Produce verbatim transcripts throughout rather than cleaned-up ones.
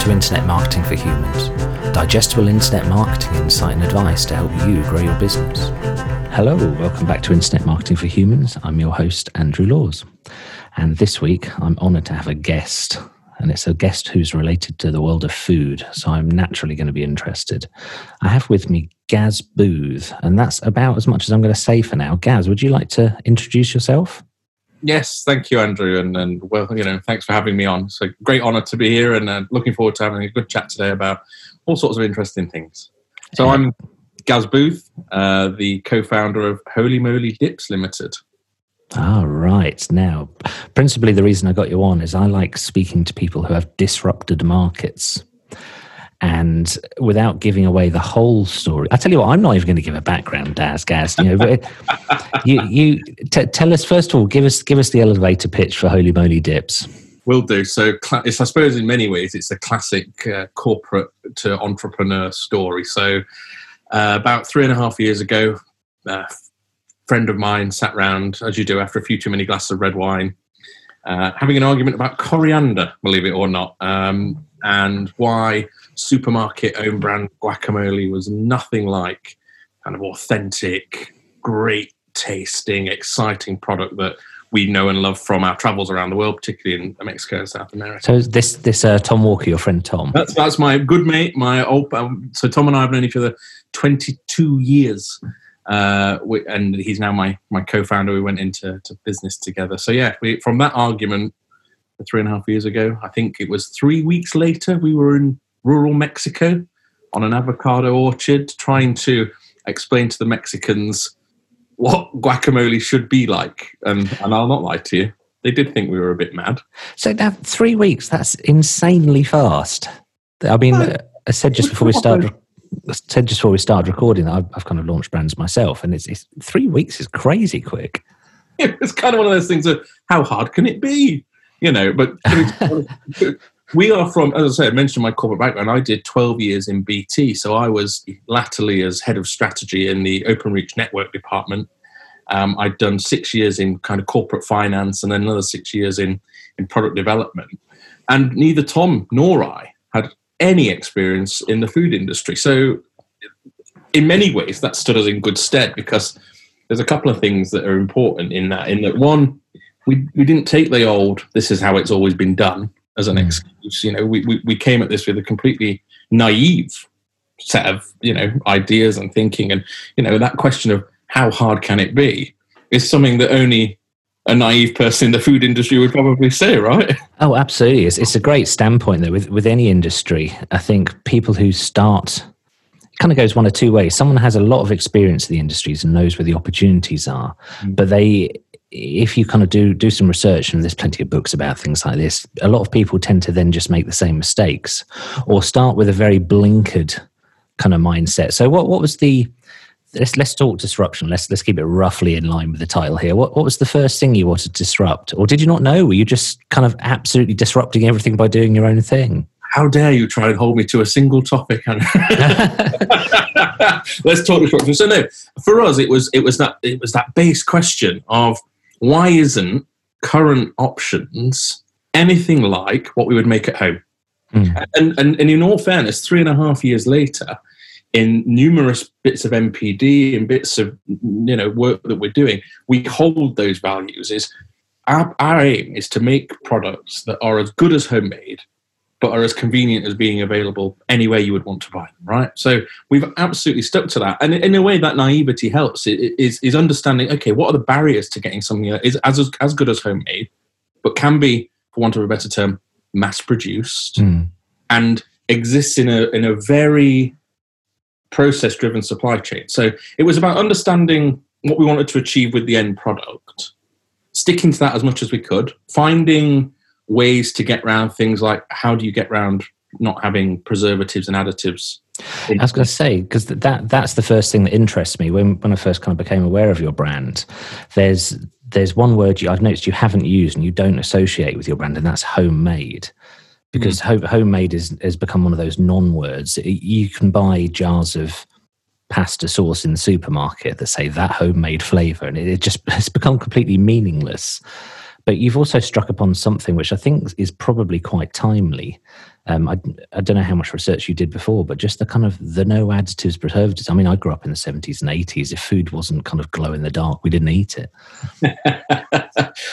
to Internet Marketing for Humans, digestible internet marketing insight and advice to help you grow your business. Hello, welcome back to Internet Marketing for Humans. I'm your host, Andrew Laws. And this week, I'm honoured to have a guest. And it's a guest who's related to the world of food, so I'm naturally going to be interested. I have with me Gaz Booth, and that's about as much as I'm going to say for now. Gaz, would you like to introduce yourself? Yes, thank you, Andrew, and, and well, you know, thanks for having me on. It's a great honour to be here, and uh, looking forward to having a good chat today about all sorts of interesting things. So yeah. I'm Gaz Booth, uh, the co-founder of Holy Moly Dips Limited. All right. Now, principally the reason I got you on is I like speaking to people who have disrupted markets. And without giving away the whole story, I tell you what, I'm not even going to give a background, Daz, Gaz. You know, but you, you t- tell us first of all. Give us, give us the elevator pitch for Holy Moly Dips. Will do. So, it's, I suppose, in many ways, it's a classic uh, corporate to entrepreneur story. So, uh, about three and a half years ago, uh, friend of mine sat round, as you do after a few too many glasses of red wine, uh, having an argument about coriander, believe it or not, um, and why supermarket own brand guacamole was nothing like kind of authentic, great tasting, exciting product that we know and love from our travels around the world, particularly in Mexico and South America. So this this uh, Tom Walker, your friend Tom? That's, that's my good mate, my old. Um, so Tom and I have known each other twenty-two years. Uh, we, and he's now my, my co-founder. We went into to business together. So yeah, we, from that argument three and a half years ago, I think it was three weeks later, we were in rural Mexico on an avocado orchard trying to explain to the Mexicans what guacamole should be like. And, and I'll not lie to you, they did think we were a bit mad. So now three weeks, that's insanely fast. I mean, uh, I said just before we started... I said just before we started recording that I've, I've kind of launched brands myself, and it's, it's three weeks is crazy quick. Yeah, it's kind of one of those things of how hard can it be, you know? But we are from, as I say, I mentioned my corporate background. I did twelve years in B T, so I was latterly as head of strategy in the Open Reach Network department. Um, I'd done six years in kind of corporate finance, and then another six years in in product development. And neither Tom nor I had any experience in the food industry. So in many ways that stood us in good stead, because there's a couple of things that are important in that. In that one, we, we didn't take the old, this is how it's always been done as an excuse. You know, we, we, we came at this with a completely naive set of, you know, ideas and thinking. And, you know, that question of how hard can it be is something that only a naive person in the food industry would probably say, right? Oh, absolutely. It's, it's a great standpoint, though, with, with any industry. I think people who start, it kind of goes one of two ways. Someone has a lot of experience in the industries and knows where the opportunities are, mm. but they, if you kind of do, do some research, and there's plenty of books about things like this, a lot of people tend to then just make the same mistakes or start with a very blinkered kind of mindset. So what, what was the... Let's let's talk disruption. Let's let's keep it roughly in line with the title here. What what was the first thing you wanted to disrupt, or did you not know? Were you just kind of absolutely disrupting everything by doing your own thing? How dare you try and hold me to a single topic? Let's talk disruption. So no, for us it was it was that it was that base question of why isn't current options anything like what we would make at home? Mm. And, and and in all fairness, three and a half years later, in numerous bits of M P D and bits of, you know, work that we're doing, we hold those values. Is our, our aim is to make products that are as good as homemade, but are as convenient as being available anywhere you would want to buy them, right? So we've absolutely stuck to that. And in a way, that naivety helps. It is, is understanding, okay, what are the barriers to getting something that is as, as good as homemade, but can be, for want of a better term, mass-produced mm. and exists in a in a very... process-driven supply chain. So it was about understanding what we wanted to achieve with the end product, sticking to that as much as we could, finding ways to get around things like how do you get around not having preservatives and additives. I was going to say, because that that's the first thing that interests me. When when I first kind of became aware of your brand, there's there's one word you, I've noticed you haven't used and you don't associate with your brand, and that's homemade. Because home, homemade is, has become one of those non-words. You can buy jars of pasta sauce in the supermarket that say that homemade flavour, and it, it just it's become completely meaningless. But you've also struck upon something which I think is probably quite timely. Um, I, I don't know how much research you did before, but just the kind of the no additives, preservatives. I mean, I grew up in the seventies and eighties. If food wasn't kind of glow in the dark, we didn't eat it.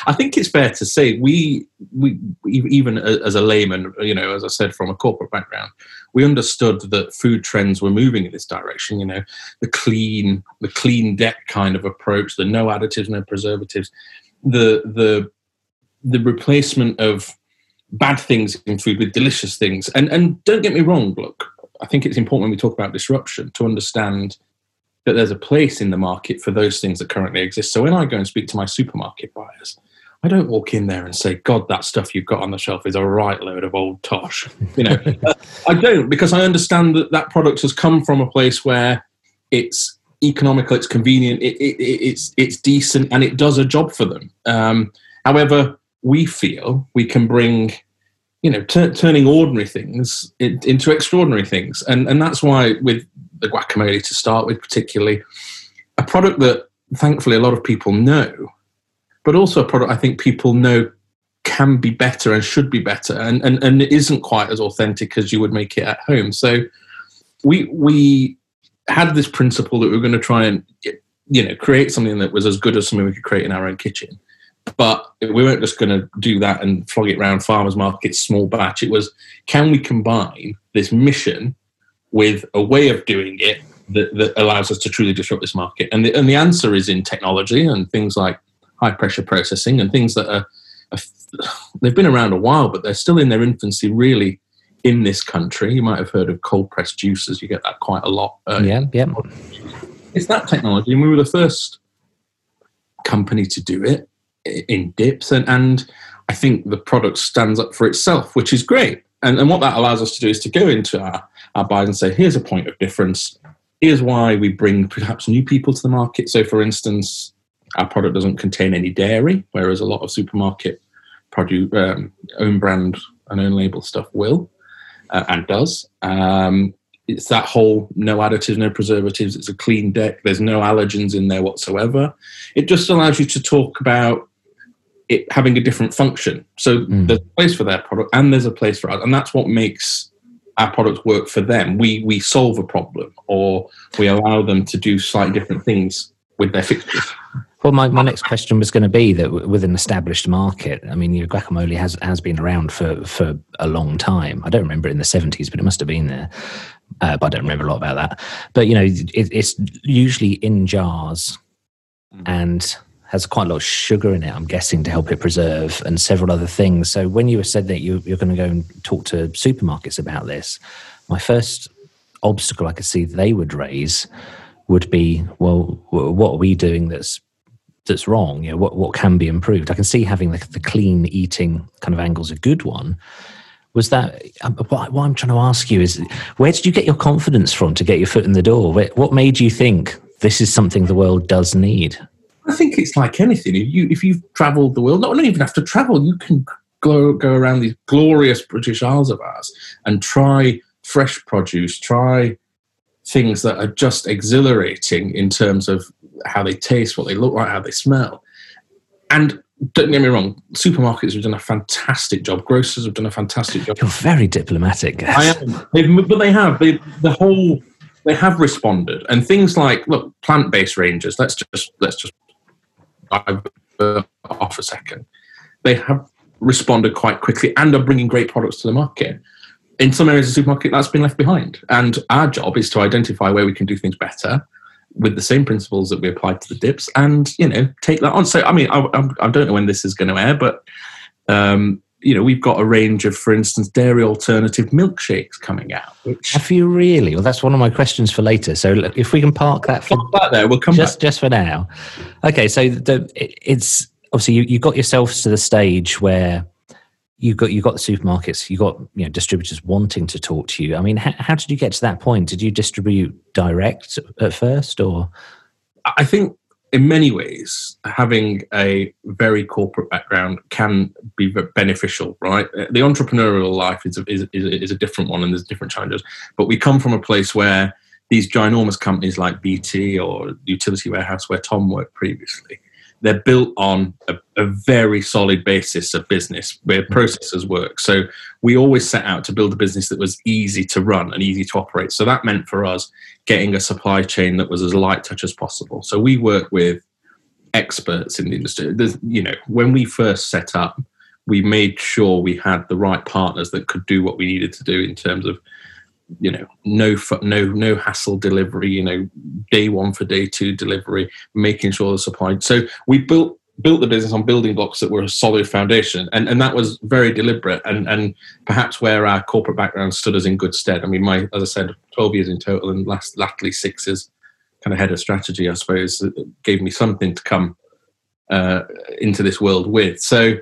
I think it's fair to say we, we, even as a layman, you know, as I said, from a corporate background, we understood that food trends were moving in this direction. You know, the clean, the clean deck kind of approach, the no additives, no preservatives, the the the replacement of bad things in food with delicious things. And and don't get me wrong, look, I think it's important when we talk about disruption to understand that there's a place in the market for those things that currently exist. So when I go and speak to my supermarket buyers, I don't walk in there and say, God, that stuff you've got on the shelf is a right load of old tosh. You know, I don't, because I understand that that product has come from a place where it's economical, it's convenient, it, it, it's it's decent, and it does a job for them. Um, however, we feel we can bring, you know, t- turning ordinary things in, into extraordinary things. And and that's why with the guacamole to start with, particularly, a product that thankfully a lot of people know, but also a product I think people know can be better and should be better, and, and, and it isn't quite as authentic as you would make it at home. So we we had this principle that we were going to try and, you know, create something that was as good as something we could create in our own kitchen. But we weren't just going to do that and flog it around farmers markets, small batch. It was, can we combine this mission with a way of doing it that, that allows us to truly disrupt this market? And the, and the answer is in technology and things like high pressure processing and things that are, are, they've been around a while, but they're still in their infancy really in this country. You might have heard of cold pressed juices. You get that quite a lot. Uh, yeah, yeah. It's that technology. And we were the first company to do it in dips, and, and I think the product stands up for itself, which is great. And, and what that allows us to do is to go into our, our buyers and say, here's a point of difference. Here's why we bring perhaps new people to the market. So, for instance, our product doesn't contain any dairy, whereas a lot of supermarket produce, um, own brand and own label stuff will uh, and does. Um, it's that whole no additives, no preservatives. It's a clean deck. There's no allergens in there whatsoever. It just allows you to talk about it having a different function. So mm. there's a place for their product and there's a place for us. And that's what makes our product work for them. We we solve a problem, or we allow them to do slightly different things with their fixtures. Well, my, my next question was going to be that with an established market, I mean, your guacamole has, has been around for, for a long time. I don't remember it in the seventies, but it must have been there. Uh, but I don't remember a lot about that. But, you know, it, it's usually in jars and has quite a lot of sugar in it, I'm guessing, to help it preserve and several other things. So when you said that you, you're going to go and talk to supermarkets about this, my first obstacle I could see they would raise would be, well, what are we doing that's that's wrong? You know, what what can be improved? I can see having the, the clean eating kind of angle's a good one. Was that what I'm trying to ask you is, where did you get your confidence from to get your foot in the door? What made you think this is something the world does need? I think it's like anything. If, you, if you've travelled the world, not, not even have to travel, you can go, go around these glorious British Isles of ours and try fresh produce, try things that are just exhilarating in terms of how they taste, what they look like, how they smell. And don't get me wrong, supermarkets have done a fantastic job. Grocers have done a fantastic job. You're very diplomatic, guys. I am. They've, but they have. They, the whole, they have responded. And things like, look, plant-based ranges, let's just, let's just, off a second, they have responded quite quickly and are bringing great products to the market. In some areas of the supermarket, that's been left behind, and our job is to identify where we can do things better with the same principles that we applied to the dips, and, you know, take that on. So I mean, I, I don't know when this is going to air, but um, you know, we've got a range of, for instance, dairy alternative milkshakes coming out. Which have you really? Well, that's one of my questions for later. So if we can park that for back there, we'll come just, back. just for now. Okay, so the, it's obviously you, you got yourselves to the stage where you got you got the supermarkets, you got, you know, distributors wanting to talk to you. I mean, how, how did you get to that point? Did you distribute direct at first, or? I think, in many ways, having a very corporate background can be beneficial, right? The entrepreneurial life is a, is, is a different one, and there's different challenges. But we come from a place where these ginormous companies like B T or Utility Warehouse, where Tom worked previously, they're built on a, a very solid basis of business where processes work. So we always set out to build a business that was easy to run and easy to operate. So that meant for us getting a supply chain that was as light touch as possible. So we work with experts in the industry. There's, you know, when we first set up, we made sure we had the right partners that could do what we needed to do in terms of, you know, no no no hassle delivery, you know, day one for day two delivery, making sure the supply. So we built built the business on building blocks that were a solid foundation. And and that was very deliberate and, and perhaps where our corporate background stood us in good stead. I mean, my, as I said, twelve years in total and last, latterly six is kind of head of strategy, I suppose, that gave me something to come uh, into this world with. So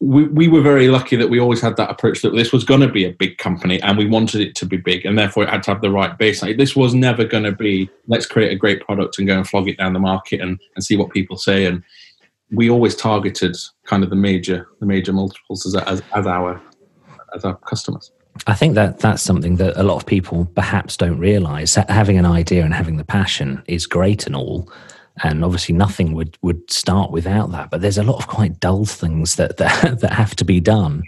we, we were very lucky that we always had that approach that this was going to be a big company and we wanted it to be big and therefore it had to have the right baseline. This was never going to be, let's create a great product and go and flog it down the market and, and see what people say. And we always targeted kind of the major, the major multiples as, as, as our, as our customers. I think that that's something that a lot of people perhaps don't realize. Having an idea and having the passion is great and all. And obviously nothing would, would start without that. But there's a lot of quite dull things that that, that have to be done.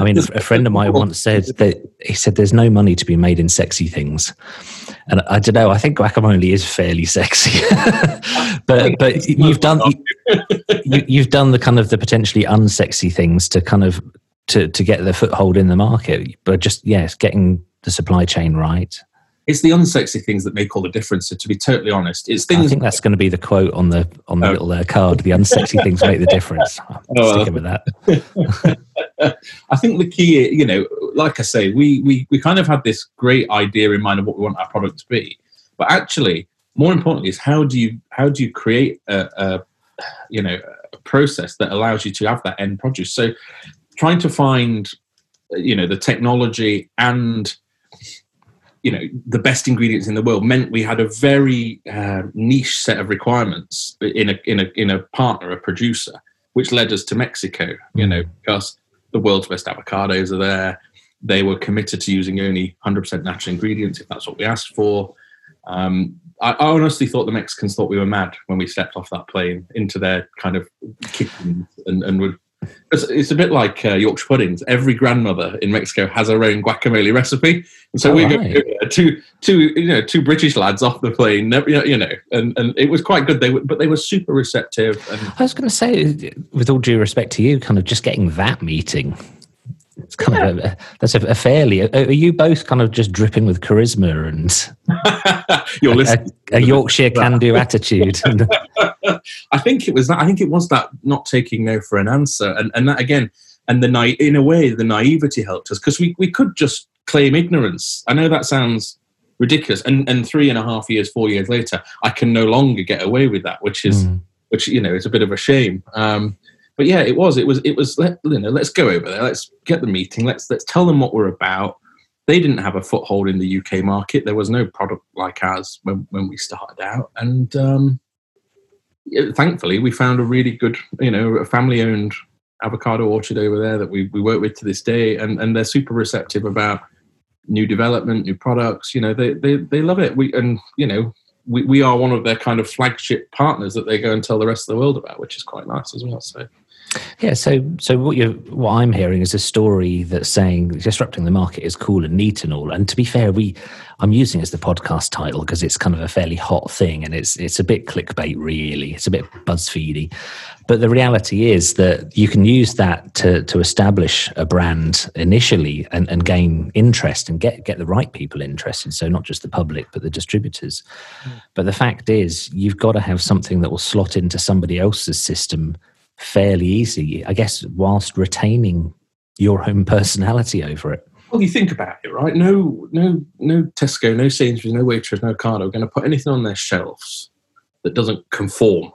I mean, a friend of mine once said that he said there's no money to be made in sexy things. And I don't know, I think guacamole is fairly sexy. but but you've done you, you've done the kind of the potentially unsexy things to kind of to, to get the foothold in the market. But just, yes, getting the supply chain right. It's the unsexy things that make all the difference. So to be totally honest, it's things. I think that's going to be the quote on the on the oh. little uh, card. The unsexy things make the difference. I'm oh, sticking with that. I think the key, you know, like I say, we we we kind of had this great idea in mind of what we want our product to be, but actually, more importantly, is how do you how do you create a, a you know a process that allows you to have that end produce? So, trying to find, you know, the technology and you know, the best ingredients in the world meant we had a very uh, niche set of requirements in a, in a, in a partner, a producer, which led us to Mexico, you know, because the world's best avocados are there. They were committed to using only one hundred percent natural ingredients, if that's what we asked for. Um, I, I honestly thought the Mexicans thought we were mad when we stepped off that plane into their kind of kitchen and, and would, it's a bit like uh, Yorkshire puddings. Every grandmother in Mexico has her own guacamole recipe, and so oh, we're right. going uh, two, two, you know, two British lads off the plane, you know, and, and it was quite good. They were, but they were super receptive. And I was going to say, with all due respect to you, kind of just getting that meeting. It's kind yeah. of a, that's a, a fairly. Are you both kind of just dripping with charisma and you're listening a, a, a Yorkshire can-do attitude? I think it was that. I think it was that not taking no for an answer, and and that again, and the na- in a way the naivety helped us because we, we could just claim ignorance. I know that sounds ridiculous, and and three and a half years, four years later, I can no longer get away with that, which is mm. which you know is a bit of a shame. Um, But yeah, it was. It was. It was. Let, you know, let's go over there. Let's get the meeting. Let's let's tell them what we're about. They didn't have a foothold in the U K market. There was no product like ours when, when we started out. And um, it, thankfully, we found a really good, you know, a family-owned avocado orchard over there that we, we work with to this day. And, and they're super receptive about new development, new products. You know, they they, they love it. We and you know, we, we are one of their kind of flagship partners that they go and tell the rest of the world about, which is quite nice as well. So. Yeah, so so what you what I'm hearing is a story that's saying disrupting the market is cool and neat and all. And to be fair, we I'm using it as the podcast title because it's kind of a fairly hot thing and it's it's a bit clickbait really. It's a bit BuzzFeedy. But the reality is that you can use that to to establish a brand initially and, and gain interest and get, get the right people interested. So not just the public, but the distributors. Mm. But the fact is you've got to have something that will slot into somebody else's system fairly easy, I guess, whilst retaining your own personality over it. Well, you think about it, right? No, no, no Tesco, no Sainsbury's, no Waitrose, no Ocado are going to put anything on their shelves that doesn't conform.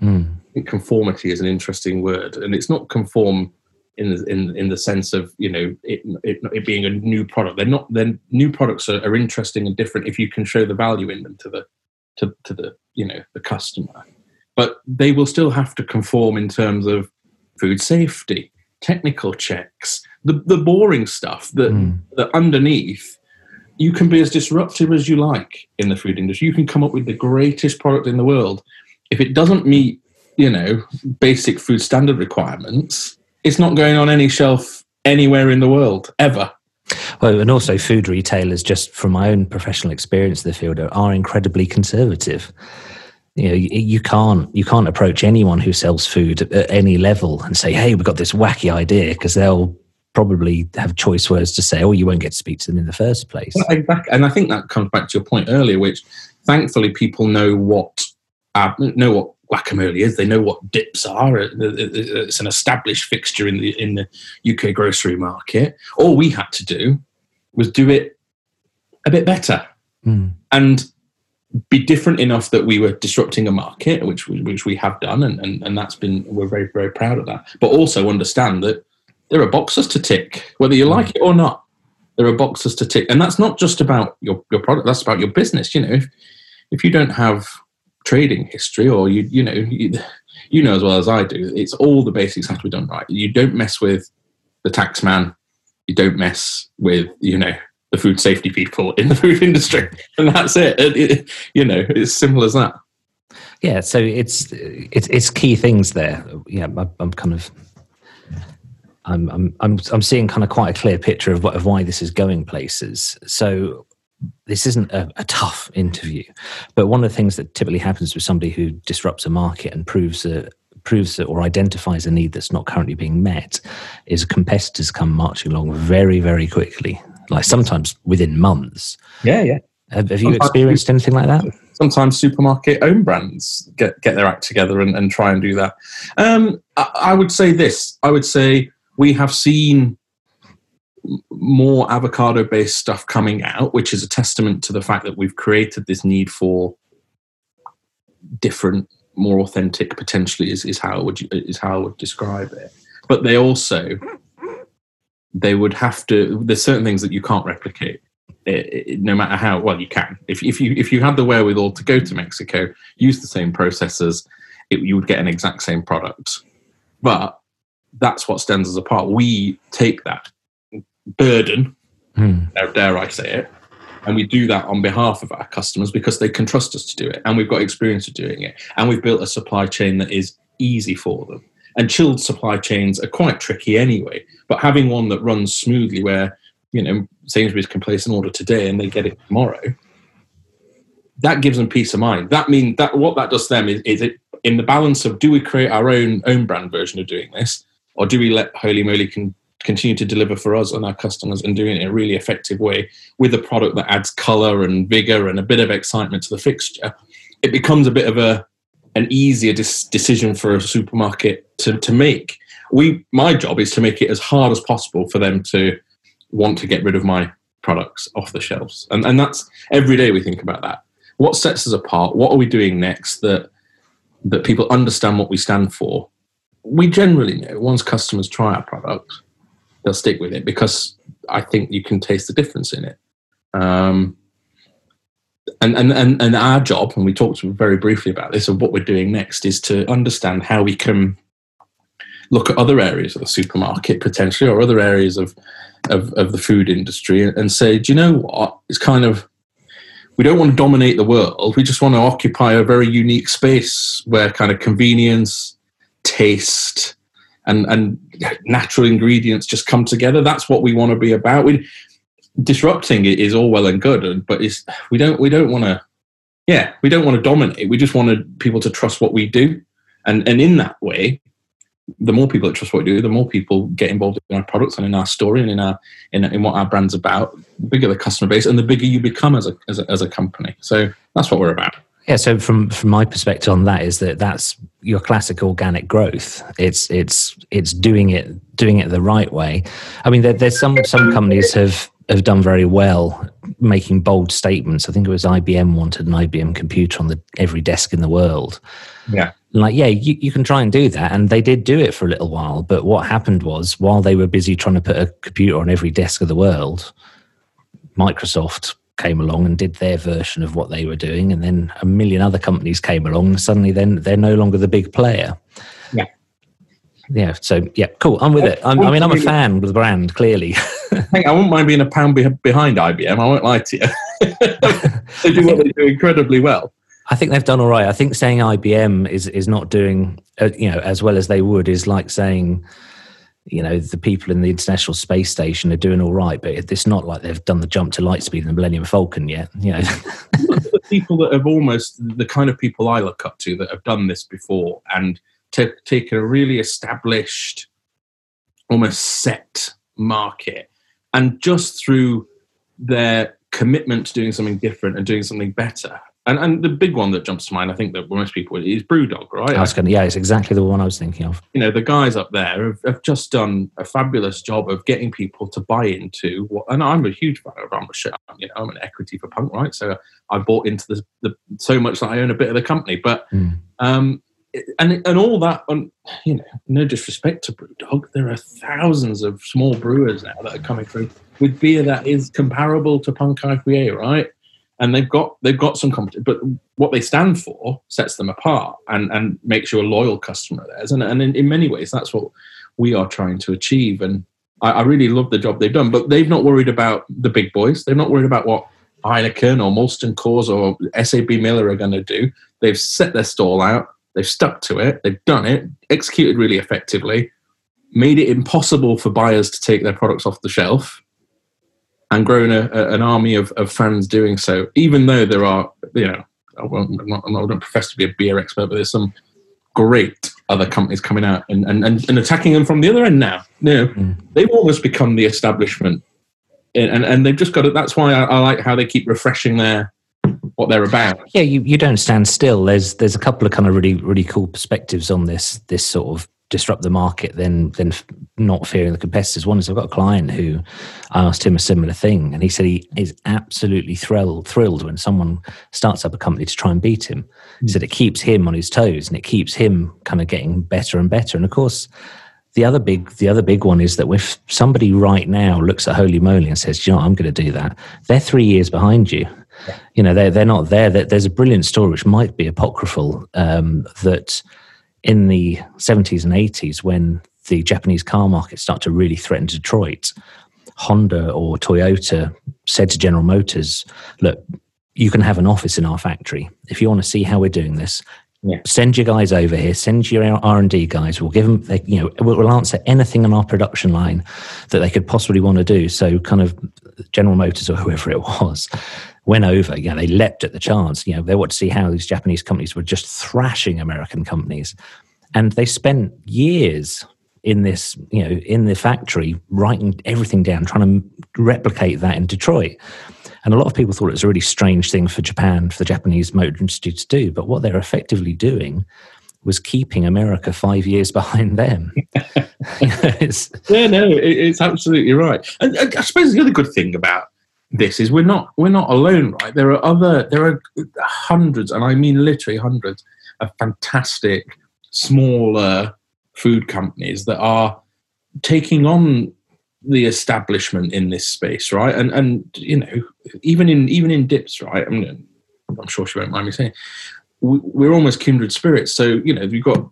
Mm. I think conformity is an interesting word, and it's not conform in the, in in the sense of you know it, it it being a new product. They're not. Then new products are, are interesting and different if you can show the value in them to the to to the you know the customer. But they will still have to conform in terms of food safety, technical checks, the, the boring stuff that, mm. that underneath, you can be as disruptive as you like in the food industry. You can come up with the greatest product in the world. If it doesn't meet you know, basic food standard requirements, it's not going on any shelf anywhere in the world, ever. Well, and also food retailers, just from my own professional experience in the field, are incredibly conservative. You know, you can't you can't approach anyone who sells food at any level and say, "Hey, we've got this wacky idea," because they'll probably have choice words to say, or you won't get to speak to them in the first place. Well, exactly. And I think that comes back to your point earlier, which thankfully people know what uh, know what guacamole is. They know what dips are. It's an established fixture in the in the U K grocery market. All we had to do was do it a bit better. Mm. And be different enough that we were disrupting a market, which which we have done, and, and, and that's been, we're very, very proud of that. But also understand that there are boxes to tick, whether you like it or not. There are boxes to tick. And that's not just about your, your product, that's about your business. You know, if, if you don't have trading history, or you you know, you, you know as well as I do, it's all the basics have to be done right. You don't mess with the tax man, you don't mess with, you know, the food safety people in the food industry, and that's it. It, it. You know, it's simple as that. Yeah, so it's it's it's key things there. Yeah, I, I'm kind of, I'm I'm I'm I'm seeing kind of quite a clear picture of what, of why this is going places. So this isn't a, a tough interview, but one of the things that typically happens with somebody who disrupts a market and proves a proves that or identifies a need that's not currently being met is competitors come marching along very, very quickly. Like sometimes within months. Yeah, yeah. Have, have you sometimes experienced anything like that? Sometimes supermarket own brands get, get their act together and, and try and do that. Um, I, I would say this. I would say we have seen more avocado-based stuff coming out, which is a testament to the fact that we've created this need for different, more authentic, potentially, is, is how would you, is how I would describe it. But they also... they would have to, there's certain things that you can't replicate, it, it, no matter how, well, you can. If, if you if you had the wherewithal to go to Mexico, use the same processes, it, you would get an exact same product. But that's what stands us apart. We take that burden, hmm. dare I say it, and we do that on behalf of our customers because they can trust us to do it, and we've got experience of doing it, and we've built a supply chain that is easy for them. And chilled supply chains are quite tricky anyway, but having one that runs smoothly where, you know, Sainsbury's can place an order today and they get it tomorrow, that gives them peace of mind. That means that what that does to them is, is it in the balance of, do we create our own own brand version of doing this, or do we let Holy Moly can continue to deliver for us and our customers and doing it in a really effective way with a product that adds colour and vigour and a bit of excitement to the fixture? It becomes a bit of a an easier dis- decision for a supermarket to, to make. We, my job is to make it as hard as possible for them to want to get rid of my products off the shelves. And and that's every day we think about that. What sets us apart? What are we doing next that that people understand what we stand for? We generally know once customers try our product, they'll stick with it because I think you can taste the difference in it. Um, And, and and and our job, and we talked very briefly about this, of what we're doing next, is to understand how we can look at other areas of the supermarket potentially, or other areas of of, of the food industry, and say, do you know what? It's kind of, we don't want to dominate the world. We just want to occupy a very unique space where kind of convenience, taste, and and natural ingredients just come together. That's what we want to be about. We. Disrupting it is all well and good, but it's we don't we don't want to yeah we don't want to dominate. We just wanted people to trust what we do, and and in that way, the more people that trust what we do, the more people get involved in our products and in our story and in our in, in what our brand's about. The bigger the customer base, and the bigger you become as a as a, as a company. So that's what we're about. Yeah. So from from my perspective on that is that that's your classic organic growth. It's it's it's doing it doing it the right way. I mean, there, there's some some companies have. have done very well making bold statements. I think it was I B M wanted an I B M computer on the every desk in the world. Yeah. Like, yeah, you, you can try and do that. And they did do it for a little while. But what happened was, while they were busy trying to put a computer on every desk of the world, Microsoft came along and did their version of what they were doing. And then a million other companies came along, and suddenly then they're no longer the big player. Yeah. Yeah, so, yeah, cool. I'm with it. I'm, I mean, I'm a fan of the brand, clearly. I wouldn't mind being a pound be- behind I B M. I won't lie to you. They do what they do incredibly well. I think they've done all right. I think saying I B M is, is not doing uh, you know, as well as they would is like saying, you know, the people in the International Space Station are doing all right, but it's not like they've done the jump to light speed in the Millennium Falcon yet. You know, the people that have almost, the kind of people I look up to that have done this before and t- taken a really established, almost set market, and just through their commitment to doing something different and doing something better. And and the big one that jumps to mind, I think that most people, is BrewDog, right? I was gonna, yeah, it's exactly the one I was thinking of. You know, the guys up there have, have just done a fabulous job of getting people to buy into what, and I'm a huge fan of, I'm a shit, you know, I'm an equity for Punk, right? So I bought into the, the so much that I own a bit of the company, but mm. um, and and all that, on, you know, no disrespect to BrewDog, there are thousands of small brewers now that are coming through with beer that is comparable to Punk I P A, right? And they've got they've got some competition, but what they stand for sets them apart and, and makes you a loyal customer of theirs. And, and in, in many ways, that's what we are trying to achieve. And I, I really love the job they've done. But they've not worried about the big boys. They're not worried about what Heineken or Molson Coors or S A B Miller are going to do. They've set their stall out. They've stuck to it. They've done it, executed really effectively, made it impossible for buyers to take their products off the shelf, and grown a, a, an army of, of fans doing so, even though there are, you know, I won't, I'm not, I'm not, I don't profess to be a beer expert, but there's some great other companies coming out and, and, and, and attacking them from the other end now. You know, mm. They've almost become the establishment. And, and, and they've just got it. That's why I, I like how they keep refreshing their what they're about. Yeah, you, you don't stand still. There's there's a couple of kind of really, really cool perspectives on this this sort of disrupt the market, then then not fearing the competitors. One is I've got a client who I asked him a similar thing, and he said he is absolutely thrilled thrilled when someone starts up a company to try and beat him. He said it keeps him on his toes and it keeps him kind of getting better and better. And of course, the other big the other big one is that if somebody right now looks at Holy Moly and says, you know, I'm going to do that, they're three years behind you. Yeah. You know, they're, they're not there. There's a brilliant story which might be apocryphal um, that in the seventies and eighties, when the Japanese car market started to really threaten Detroit, Honda or Toyota said to General Motors, look, you can have an office in our factory. If you want to see how we're doing this, yeah. Send your guys over here, send your R and D guys. We'll give them, they, you know, we'll answer anything on our production line that they could possibly want to do. So kind of General Motors or whoever it was went over, you know, they leapt at the chance. You know, they wanted to see how these Japanese companies were just thrashing American companies. And they spent years in this, you know, in the factory, writing everything down, trying to replicate that in Detroit. And a lot of people thought it was a really strange thing for Japan, for the Japanese motor industry to do. But what they're effectively doing was keeping America five years behind them. It's, yeah, no, it, it's absolutely right. And I, I suppose the other good thing about this is we're not we're not alone, right? There are other there are hundreds, and I mean literally hundreds, of fantastic smaller food companies that are taking on the establishment in this space, right? And and you know, even in even in dips, right? I'm I'm sure she won't mind me saying we, we're almost kindred spirits. So you know, you've got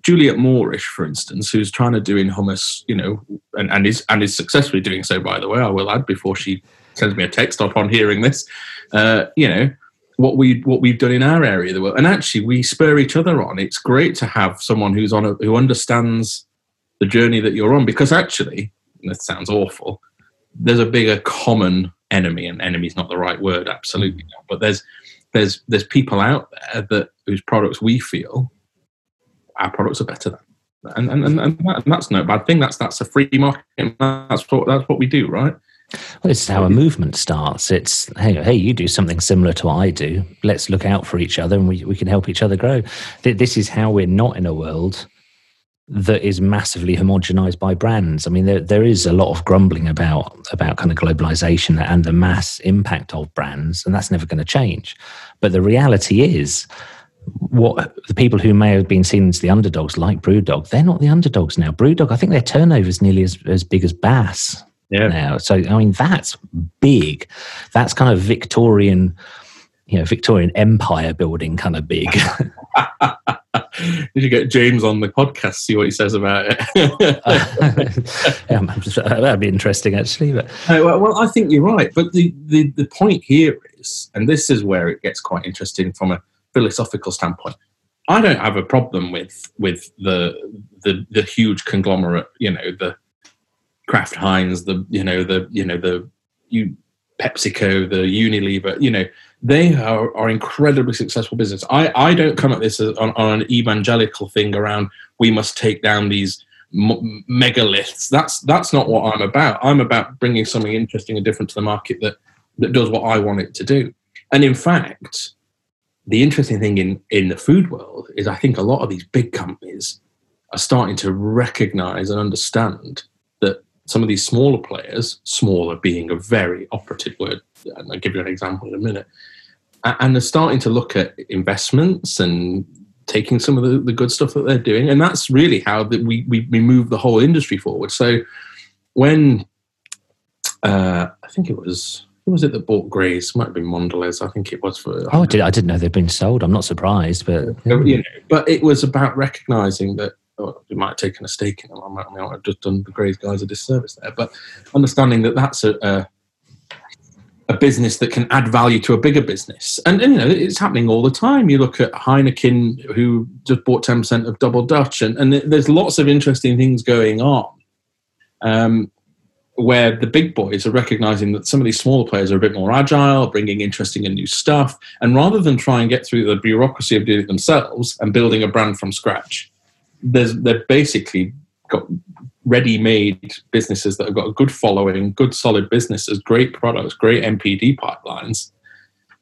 Juliet Moorish, for instance, who's trying to do in hummus, you know, and, and is and is successfully doing so. By the way, I will add before she sends me a text off on hearing this. Uh, you know what we what we've done in our area of the world, and actually we spur each other on. It's great to have someone who's on a, who understands the journey that you're on, because actually. That sounds awful. There's a bigger common enemy, and enemy's not the right word, absolutely not. But there's there's there's people out there that whose products we feel our products are better than, and and and, and, that, and that's no bad thing. That's that's a free market. That's what that's what we do, right? Well, it's how a movement starts. It's hey, hey, you do something similar to what I do. Let's look out for each other, and we we can help each other grow. This is how we're not in a world that is massively homogenized by brands. I mean, there there is a lot of grumbling about about kind of globalization and the mass impact of brands, and that's never going to change. But the reality is, what the people who may have been seen as the underdogs, like BrewDog, they're not the underdogs now. BrewDog, I think their turnover is nearly as, as big as Bass yeah. now. So, I mean, that's big. That's kind of Victorian, you know, Victorian empire building kind of big. Did you get James on the podcast? See what he says about it. yeah, that'd be interesting, actually. But uh, well, well, I think you're right. But the, the the point here is, and this is where it gets quite interesting from a philosophical standpoint. I don't have a problem with with the the the huge conglomerate, you know, the Kraft Heinz, the you know the you know the you PepsiCo, the Unilever, you know, they are, are incredibly successful business. I, I don't come at this as, on, on an evangelical thing around we must take down these m- megaliths. That's that's not what I'm about. I'm about bringing something interesting and different to the market that that does what I want it to do. And in fact, the interesting thing in, in the food world is I think a lot of these big companies are starting to recognize and understand that some of these smaller players, smaller being a very operative word, and I'll give you an example in a minute, and they're starting to look at investments and taking some of the, the good stuff that they're doing. And that's really how that we, we, we move the whole industry forward. So when uh, I think it was... Who was it that bought Grays? Might have been Mondelēz. I think it was for. Oh, I, did, I didn't know they'd been sold. I'm not surprised, but yeah. you know, but it was about recognising that oh, we might have taken a stake in them. I might, I might have just done the Grays guys a disservice there, but understanding that that's a, a a business that can add value to a bigger business, and, and you know, it's happening all the time. You look at Heineken, who just bought ten percent of Double Dutch, and and there's lots of interesting things going on. Um. Where the big boys are recognizing that some of these smaller players are a bit more agile, bringing interesting and new stuff. And rather than try and get through the bureaucracy of doing it themselves and building a brand from scratch, there's, they've basically got ready-made businesses that have got a good following, good solid businesses, great products, great M P D pipelines,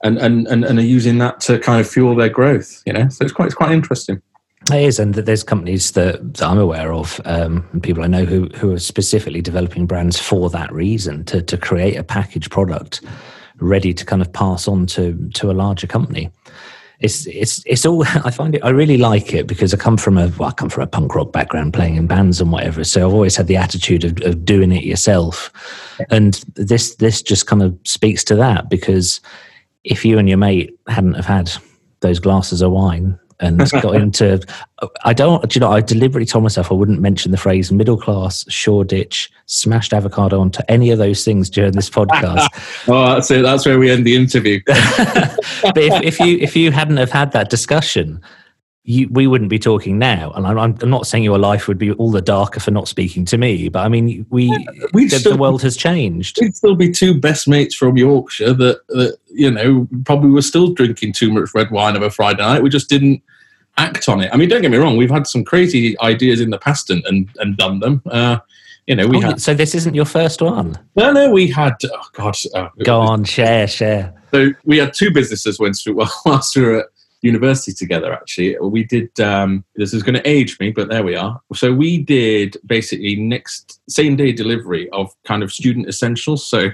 and, and, and, and are using that to kind of fuel their growth, you know? So it's quite, it's quite interesting. It is, and there's companies that, that I'm aware of, um, and people I know who who are specifically developing brands for that reason, to to create a packaged product ready to kind of pass on to to a larger company. It's it's it's all. I find it. I really like it because I come from a well, I come from a punk rock background, playing in bands and whatever. So I've always had the attitude of, of doing it yourself, and this this just kind of speaks to that, because if you and your mate hadn't have had those glasses of wine. And got into, I don't, you know, I deliberately told myself I wouldn't mention the phrase middle class, Shoreditch, smashed avocado onto any of those things during this podcast. Oh, that's it. That's where we end the interview. But if, if you if you hadn't have had that discussion, you, we wouldn't be talking now. And I'm, I'm not saying your life would be all the darker for not speaking to me, but I mean, we yeah, the, still, the world has changed. We'd still be two best mates from Yorkshire that, that, you know, probably were still drinking too much red wine of a Friday night. We just didn't act on it. I mean, don't get me wrong, we've had some crazy ideas in the past and and, and done them. Uh, you know, we oh, had. So this isn't your first one? No, no, we had. Oh God, uh, go on, share, share. So we had two businesses when whilst we were at university together. Actually, we did. Um, this is going to age me, but there we are. So we did basically next same day delivery of kind of student essentials. So.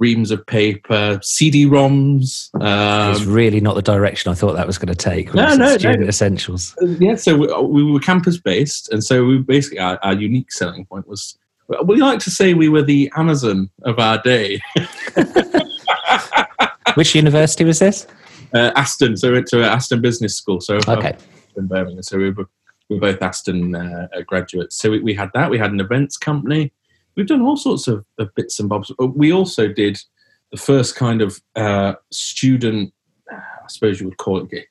Reams of paper, C D ROMs. Um, it's really not the direction I thought that was going to take. No, no, student no. essentials. Yeah, so we, we were campus-based, and so we basically our, our unique selling point was, we like to say we were the Amazon of our day. Which university was this? Uh, Aston, so we went to Aston Business School. So okay. In Birmingham, so we were, we were both Aston uh, graduates. So we, we had that. We had an events company. We've done all sorts of, of bits and bobs. We also did the first kind of uh, student, I suppose you would call it,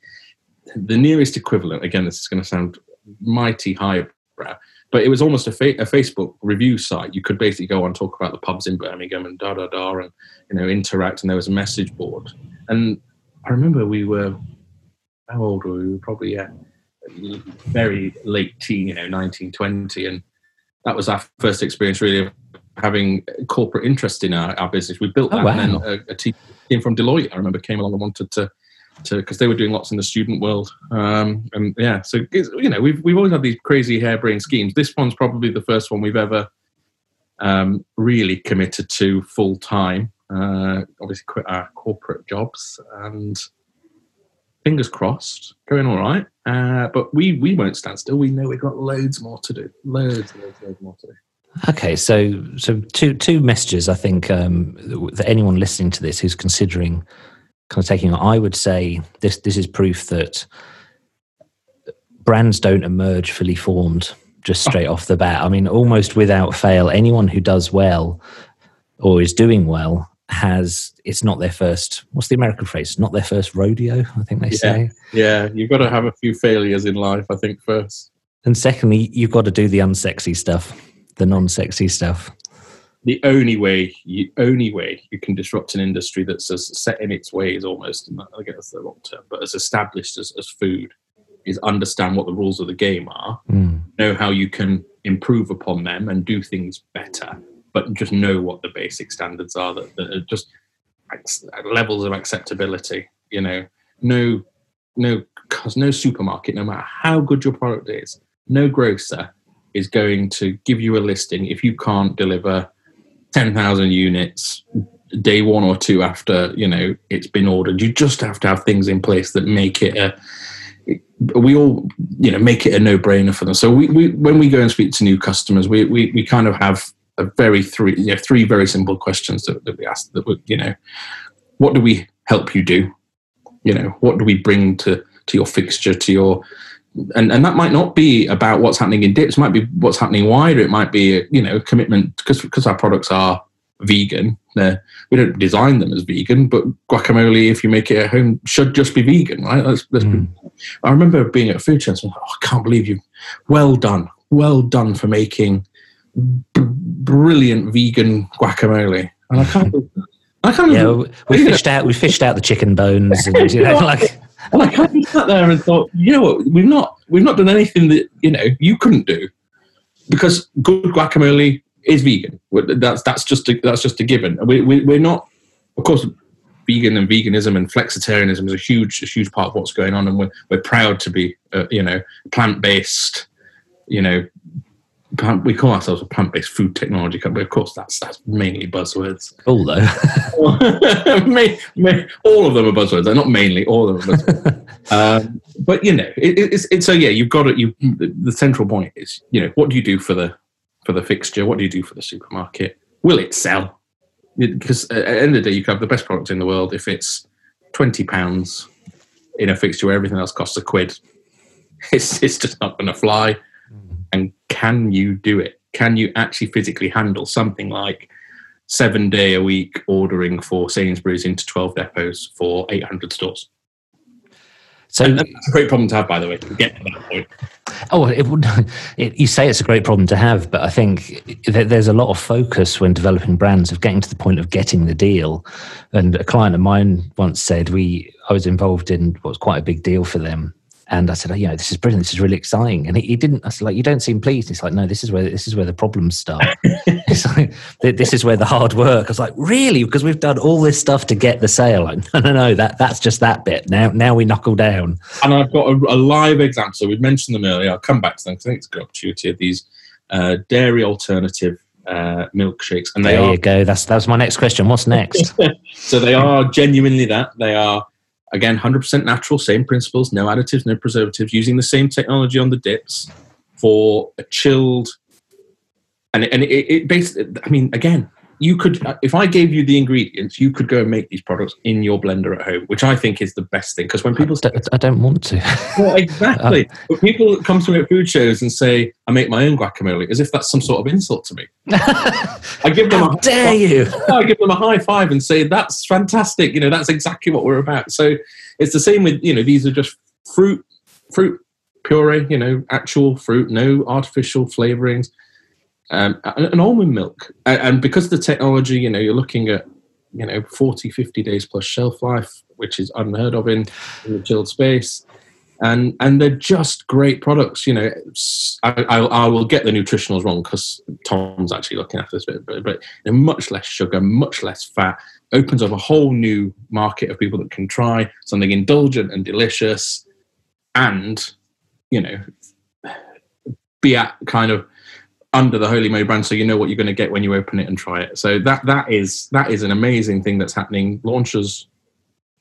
the nearest equivalent. Again, this is going to sound mighty highbrow, but it was almost a, fa- a Facebook review site. You could basically go on, talk about the pubs in Birmingham and da da da, and you know, interact. And there was a message board. And I remember we were, how old were we? We were probably yeah, very late teen, you know, nineteen, twenty, and. That was our first experience, really, of having corporate interest in our, our business. We built that, oh, wow. and then a, a team from Deloitte, I remember, came along and wanted to, to because they were doing lots in the student world. Um, and yeah, so it's, you know, we've we've always had these crazy harebrained schemes. This one's probably the first one we've ever um, really committed to full time. Uh, obviously, quit our corporate jobs and. Fingers crossed, going all right. Uh, but we, we won't stand still. We know we've got loads more to do. Loads, loads, loads more to do. Okay, so so two two messages, I think, um, that anyone listening to this who's considering kind of taking, I would say this this is proof that brands don't emerge fully formed just straight off the bat. I mean, almost without fail, anyone who does well or is doing well has, it's not their first, what's the American phrase? It's not their first rodeo, I think they yeah. say. Yeah, you've got to have a few failures in life, I think, first. And secondly, you've got to do the unsexy stuff, the non-sexy stuff. The only way you only way you can disrupt an industry that's as set in its ways almost, and I guess that's the wrong term, but as established as, as food, is understand what the rules of the game are, mm. know how you can improve upon them and do things better, but just know what the basic standards are that, that are just levels of acceptability. You know, no, no, because no supermarket, no matter how good your product is, no grocer is going to give you a listing if you can't deliver ten thousand units day one or two after, you know, it's been ordered. You just have to have things in place that make it a, we all, you know, make it a no-brainer for them. So we, we when we go and speak to new customers, we we, we kind of have a very three, you know, three very simple questions that, that we ask, that we, you know, what do we help you do? You know, what do we bring to, to your fixture, to your, and, and that might not be about what's happening in dips, it might be what's happening wider. It might be, you know, commitment, because because our products are vegan. They're, we don't design them as vegan, but guacamole, if you make it at home, should just be vegan, right? That's, that's mm. be, I remember being at a food chance and I, like, oh, I can't believe you. Well done. Well done for making b- brilliant vegan guacamole. And I can't believe I can't yeah, believe, we, we fished out we fished out the chicken bones and, you know, like and I kind of sat there and thought, you know what, we've not we've not done anything that, you know, you couldn't do, because good guacamole is vegan. That's that's just a, that's just a given. We, we we're not, of course, vegan and veganism and flexitarianism is a huge a huge part of what's going on, and we're we're proud to be uh, you know plant based. You know, plant, we call ourselves a plant based food technology company. Of course, that's that's mainly buzzwords. Although, all of them are buzzwords. They're not mainly, all of them are buzzwords. um, but you know, it, it, it's it's so yeah. You've got it. You the, the central point is, you know, what do you do for the for the fixture? What do you do for the supermarket? Will it sell? Because at the end of the day, you can have the best product in the world. If it's twenty pounds in a fixture where everything else costs a quid, it's, it's just not going to fly. And can you do it? Can you actually physically handle something like seven day a week ordering for Sainsbury's into twelve depots for eight hundred stores? So, and that's a great problem to have, by the way, to get to that point. Oh, it, it, you say it's a great problem to have, but I think th- there's a lot of focus when developing brands of getting to the point of getting the deal. And a client of mine once said, "We, I was involved in what was quite a big deal for them." And I said, oh, you know, this is brilliant. This is really exciting. And he, he didn't, I said, like, you don't seem pleased. He's like, no, this is where, this is where the problems start. It's like, this is where the hard work. I was like, really? Because we've done all this stuff to get the sale. Like, no, no, no, that, that's just that bit. Now, now we knuckle down. And I've got a, a live example. So we've mentioned them earlier. I'll come back to them because I think it's a good opportunity of these uh, dairy alternative uh, milkshakes. And they there are, you go. That's, that was my next question. What's next? So they are genuinely that. They are, again, one hundred percent natural, same principles, no additives, no preservatives, using the same technology on the dips for a chilled... And it, and it, it basically, I mean, again, you could, if I gave you the ingredients, you could go and make these products in your blender at home, which I think is the best thing. Because when people... I, say, d- I don't want to. Well, exactly. When people come to me at food shows and say, I make my own guacamole, as if that's some sort of insult to me. I give them How a dare you? I give them a high five and say, that's fantastic. You know, that's exactly what we're about. So it's the same with, you know, these are just fruit, fruit puree, you know, actual fruit, no artificial flavorings. Um, and almond milk, and because the technology, you know, you're looking at, you know, forty, fifty days plus shelf life, which is unheard of in, in the chilled space, and and they're just great products. You know, I, I, I will get the nutritionals wrong because Tom's actually looking after this bit, but, but you know, much less sugar, much less fat, opens up a whole new market of people that can try something indulgent and delicious, and you know, be at kind of under the Holy Moly brand, so you know what you're going to get when you open it and try it. So that that is that is an amazing thing that's happening. Launches,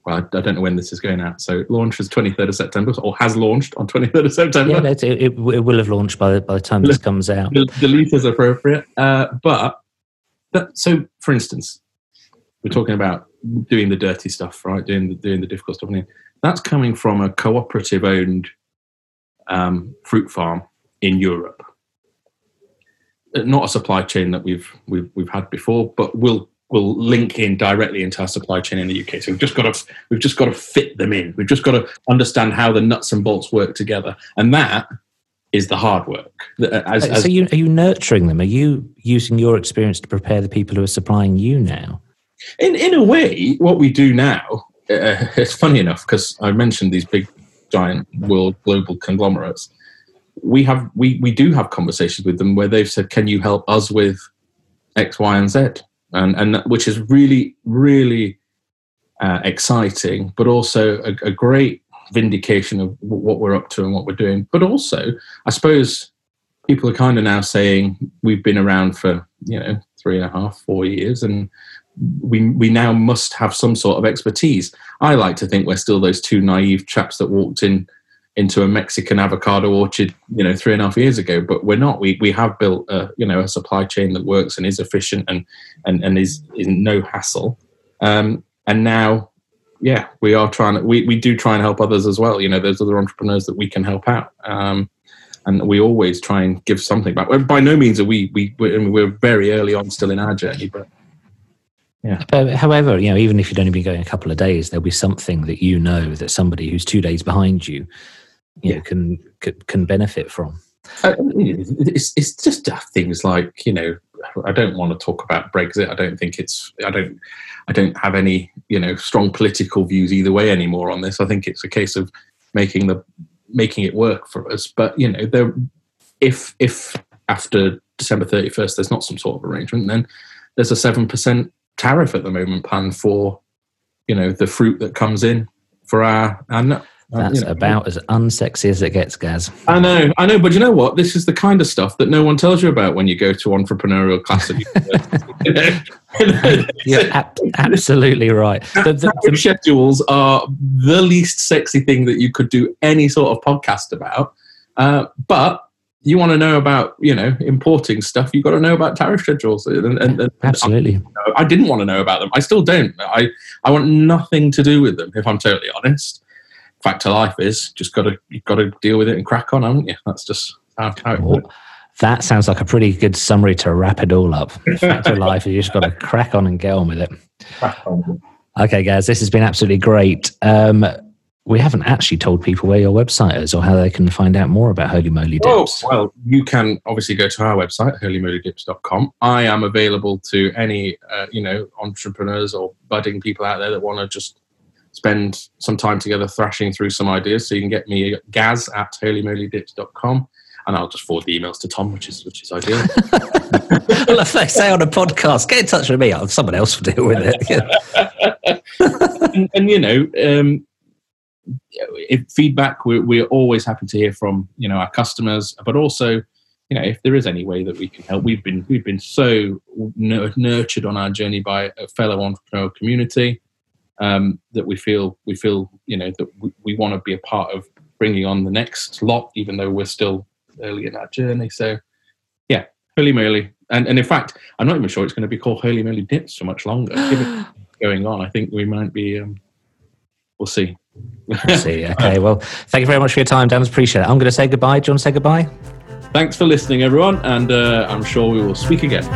well, I, I don't know when this is going out. So launches twenty-third of September, or has launched on twenty-third of September. Yeah, no, it, it, it will have launched by the, by the time this comes out. Delete is appropriate. Uh, but that, so, for instance, we're talking about doing the dirty stuff, right? Doing the, doing the difficult stuff. That's coming from a cooperative-owned um, fruit farm in Europe. Not a supply chain that we've we've we've had before, but will will link in directly into our supply chain in the U K. So we've just got to we've just got to fit them in. We've just got to understand how the nuts and bolts work together, and that is the hard work. As, so as, you, are you nurturing them? Are you using your experience to prepare the people who are supplying you now? In in a way, what we do now, uh, it's funny enough because I mentioned these big, giant world global conglomerates. We have we we do have conversations with them where they've said, "Can you help us with X, Y, and Z?" And, and which is really, really uh, exciting, but also a, a great vindication of w- what we're up to and what we're doing. But also, I suppose people are kind of now saying we've been around for, you know, three and a half, four years, and we we now must have some sort of expertise. I like to think we're still those two naive chaps that walked in into a Mexican avocado orchard, you know, three and a half years ago, but we're not. We we have built a, you know, a supply chain that works and is efficient and and, and is, is no hassle. Um, and now, yeah, we are trying to, we, we do try and help others as well. You know, there's other entrepreneurs that we can help out. Um, and we always try and give something back. By no means are we, we we're, we're very early on still in our journey, but yeah. Uh, however, you know, even if you'd only been going a couple of days, there'll be something that you know that somebody who's two days behind you You know, can can benefit from. I mean, it's it's just things like, you know, I don't want to talk about Brexit. I don't think it's I don't I don't have any, you know, strong political views either way anymore on this. I think it's a case of making the making it work for us. But you know, there if if after December thirty-first there's not some sort of arrangement, then there's a seven percent tariff at the moment planned for, you know, the fruit that comes in for our our nuts. That's uh, you know, about as unsexy as it gets, Gaz. I know, I know, but you know what? This is the kind of stuff that no one tells you about when you go to entrepreneurial class at university. You're ab- absolutely right. The, the, the schedules are the least sexy thing that you could do any sort of podcast about. Uh, but you want to know about, you know, importing stuff, you've got to know about tariff schedules. And, and, and absolutely. I, I didn't want to know about them. I still don't. I, I want nothing to do with them, if I'm totally honest. Fact of life is just got to you've got to deal with it and crack on, haven't you? That's just how it works. That sounds like a pretty good summary to wrap it all up. Fact of life is you just got to crack on and get on with it. Crack on. Okay, guys, this has been absolutely great. Um, we haven't actually told people where your website is or how they can find out more about Holy Moly Dips. Oh, well, you can obviously go to our website, holy moly dips dot com. I am available to any uh, you know entrepreneurs or budding people out there that want to just spend some time together thrashing through some ideas. So you can get me Gaz at holy moly dips dot com, and I'll just forward the emails to Tom, which is which is ideal. Well, if they say on a podcast, get in touch with me, I'll, someone else will deal with it. and, and, you know, um, if feedback, we're, we're always happy to hear from, you know, our customers, but also, you know, if there is any way that we can help. We've been, we've been so nurtured on our journey by a fellow entrepreneurial community, Um, that we feel, we feel, you know, that we, we want to be a part of bringing on the next lot, even though we're still early in our journey. So, yeah, Holy Moly, and and in fact, I'm not even sure it's going to be called Holy Moly Dips for much longer. Given going on, I think we might be. Um, we'll see. We'll see. Okay. Well, thank you very much for your time, Dan. Appreciate it. I'm going to say goodbye. Do you want to say goodbye? Thanks for listening, everyone, and uh, I'm sure we will speak again.